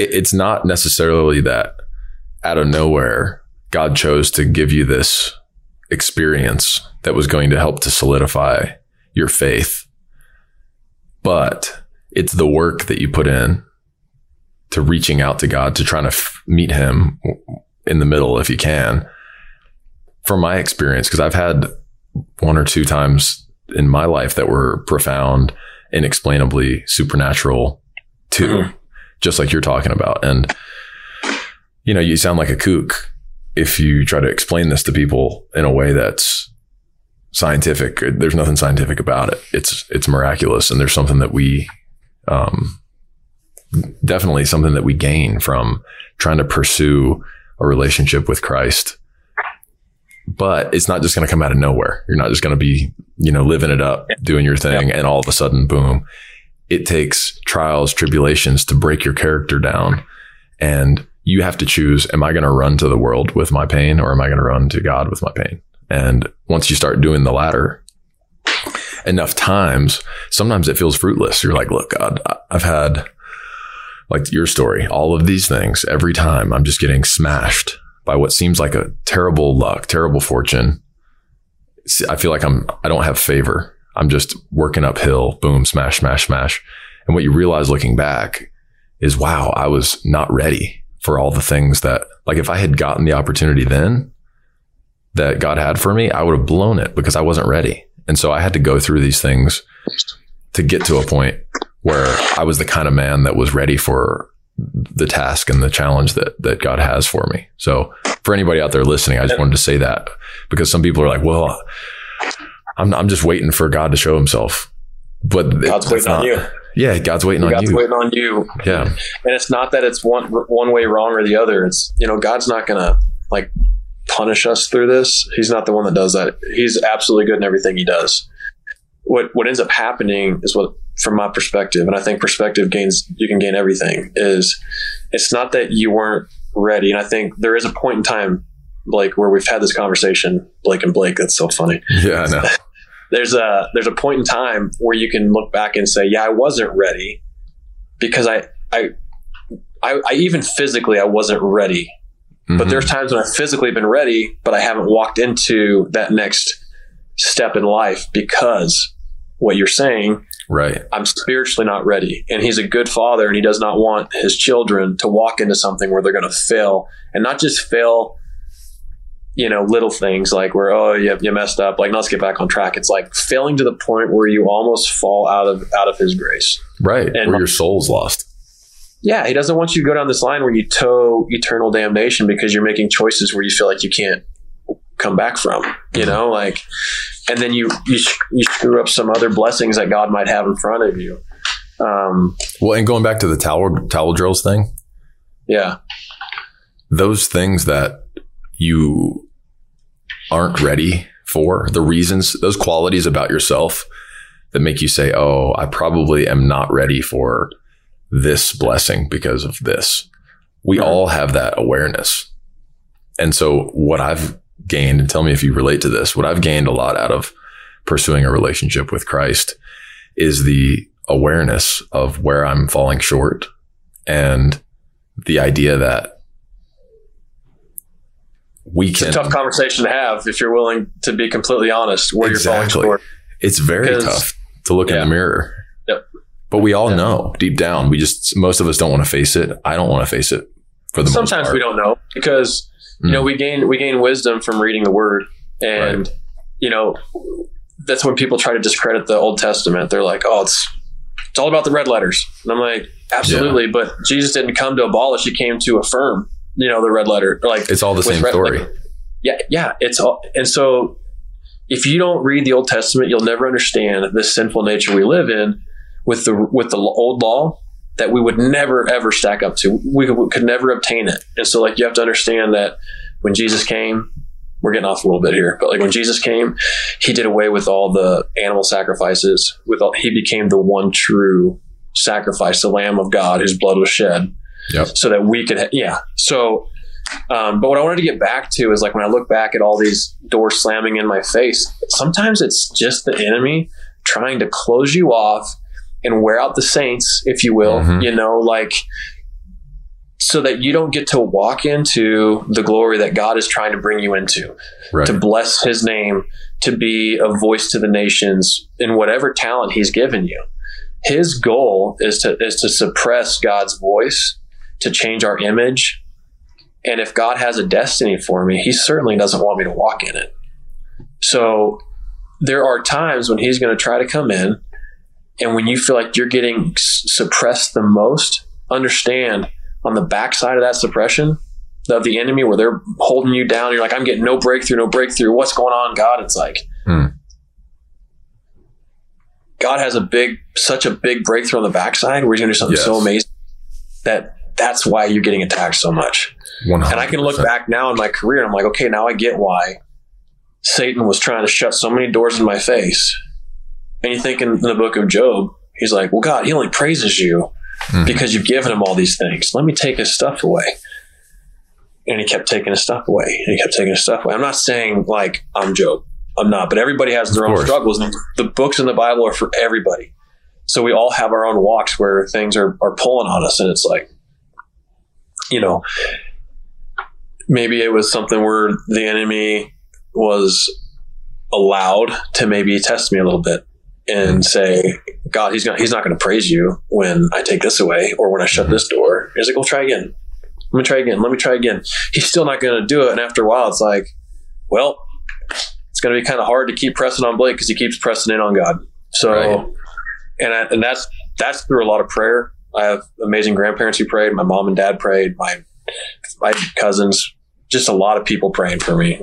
it's not necessarily that out of nowhere, God chose to give you this experience that was going to help to solidify your faith. But it's the work that you put in to reaching out to God, to trying to meet him in the middle if you can. From my experience, because I've had one or two times in my life that were profound, inexplainably supernatural too, just like you're talking about. And, you know, you sound like a kook if you try to explain this to people in a way that's scientific. There's nothing scientific about it. It's miraculous. And there's something that we, definitely something that we gain from trying to pursue a relationship with Christ. But it's not just going to come out of nowhere. You're not just going to be, you know, living it up, doing your thing, and all of a sudden, boom. It takes trials, tribulations to break your character down. And you have to choose, am I going to run to the world with my pain, or am I going to run to God with my pain? And once you start doing the latter enough times, sometimes it feels fruitless. You're like, look, God, I've had, like your story, all of these things. Every time I'm just getting smashed by what seems like a terrible luck, terrible fortune. I feel like I don't have favor. I'm just working uphill, boom, smash, smash, smash. And what you realize looking back is, wow, I was not ready for all the things that, like, if I had gotten the opportunity then that God had for me, I would have blown it because I wasn't ready. And so I had to go through these things to get to a point where I was the kind of man that was ready for the task and the challenge that God has for me. So for anybody out there listening, I just wanted to say that, because some people are like, well, I'm just waiting for God to show himself, but God's waiting on you. Yeah. God's waiting on you. Yeah. And it's not that it's one way wrong or the other. It's, you know, God's not going to like punish us through this. He's not the one that does that. He's absolutely good in everything he does. What ends up happening is what, from my perspective, and I think perspective gains, you can gain everything, is it's not that you weren't ready. And I think there is a point in time, Blake, where we've had this conversation, Blake. That's so funny. Yeah, I know. There's a point in time where you can look back and say, yeah, I wasn't ready, because I even physically, I wasn't ready, but there's times when I've physically been ready, but I haven't walked into that next step in life because what you're saying, right? I'm spiritually not ready. And he's a good father, and he does not want his children to walk into something where they're going to fail, and not just fail, you know, little things like where, oh, you messed up. Like, no, let's get back on track. It's like failing to the point where you almost fall out of his grace. Right. And where your soul's lost. Yeah. He doesn't want you to go down this line where you toe eternal damnation because you're making choices where you feel like you can't come back from, you know, like, and then you screw up some other blessings that God might have in front of you. Well, and going back to the towel drills thing. Yeah. Those things that you aren't ready for, the reasons, those qualities about yourself that make you say, oh, I probably am not ready for this blessing because of this. We all have that awareness. And so what I've gained, and tell me if you relate to this, what I've gained a lot out of pursuing a relationship with Christ is the awareness of where I'm falling short, and the idea that it's a tough conversation to have if you're willing to be completely honest where you're falling short. It's very tough to look in the mirror. Yep. But we all know deep down, most of us don't want to face it. I don't want to face it for the most part. Sometimes we don't know because, you know, we gain wisdom from reading the word. And, you know, that's when people try to discredit the Old Testament. They're like, oh, it's all about the red letters. And I'm like, absolutely. Yeah. But Jesus didn't come to abolish. He came to affirm. You know, the red letter, like it's all the same story. Letter. Yeah. It's all. And so if you don't read the Old Testament, you'll never understand this sinful nature we live in with the old law that we would never, ever stack up to. We could never obtain it. And so like, you have to understand that when Jesus came, we're getting off a little bit here, but like when Jesus came, he did away with all the animal sacrifices he became the one true sacrifice, the Lamb of God, whose blood was shed. Yep. So that we could, So, but what I wanted to get back to is like, when I look back at all these doors slamming in my face, sometimes it's just the enemy trying to close you off and wear out the saints, if you will, you know, like so that you don't get to walk into the glory that God is trying to bring you into, right, to bless his name, to be a voice to the nations in whatever talent he's given you. His goal is to suppress God's voice, to change our image. And if God has a destiny for me, he certainly doesn't want me to walk in it. So there are times when he's going to try to come in, and when you feel like you're getting suppressed the most, understand on the backside of that suppression of the enemy, where they're holding you down, you're like, I'm getting no breakthrough. What's going on, God? It's like, God has such a big breakthrough on the backside where he's going to do something so amazing that's why you're getting attacked so much. 100%. And I can look back now in my career and I'm like, okay, now I get why Satan was trying to shut so many doors in my face. And you think in the book of Job, he's like, well, God, he only praises you because you've given him all these things. Let me take his stuff away. And he kept taking his stuff away. I'm not saying like I'm Job. I'm not, but everybody has their own struggles. The books in the Bible are for everybody. So we all have our own walks where things are pulling on us. And it's like, you know, maybe it was something where the enemy was allowed to maybe test me a little bit and say, God, he's not going to praise you when I take this away or when I shut this door. He's like, well, try again. Let me try again. He's still not going to do it. And after a while, it's like, well, it's going to be kind of hard to keep pressing on Blake because he keeps pressing in on God. So, right. And that's through a lot of prayer. I have amazing grandparents who prayed. My mom and dad prayed. My cousins, just a lot of people praying for me.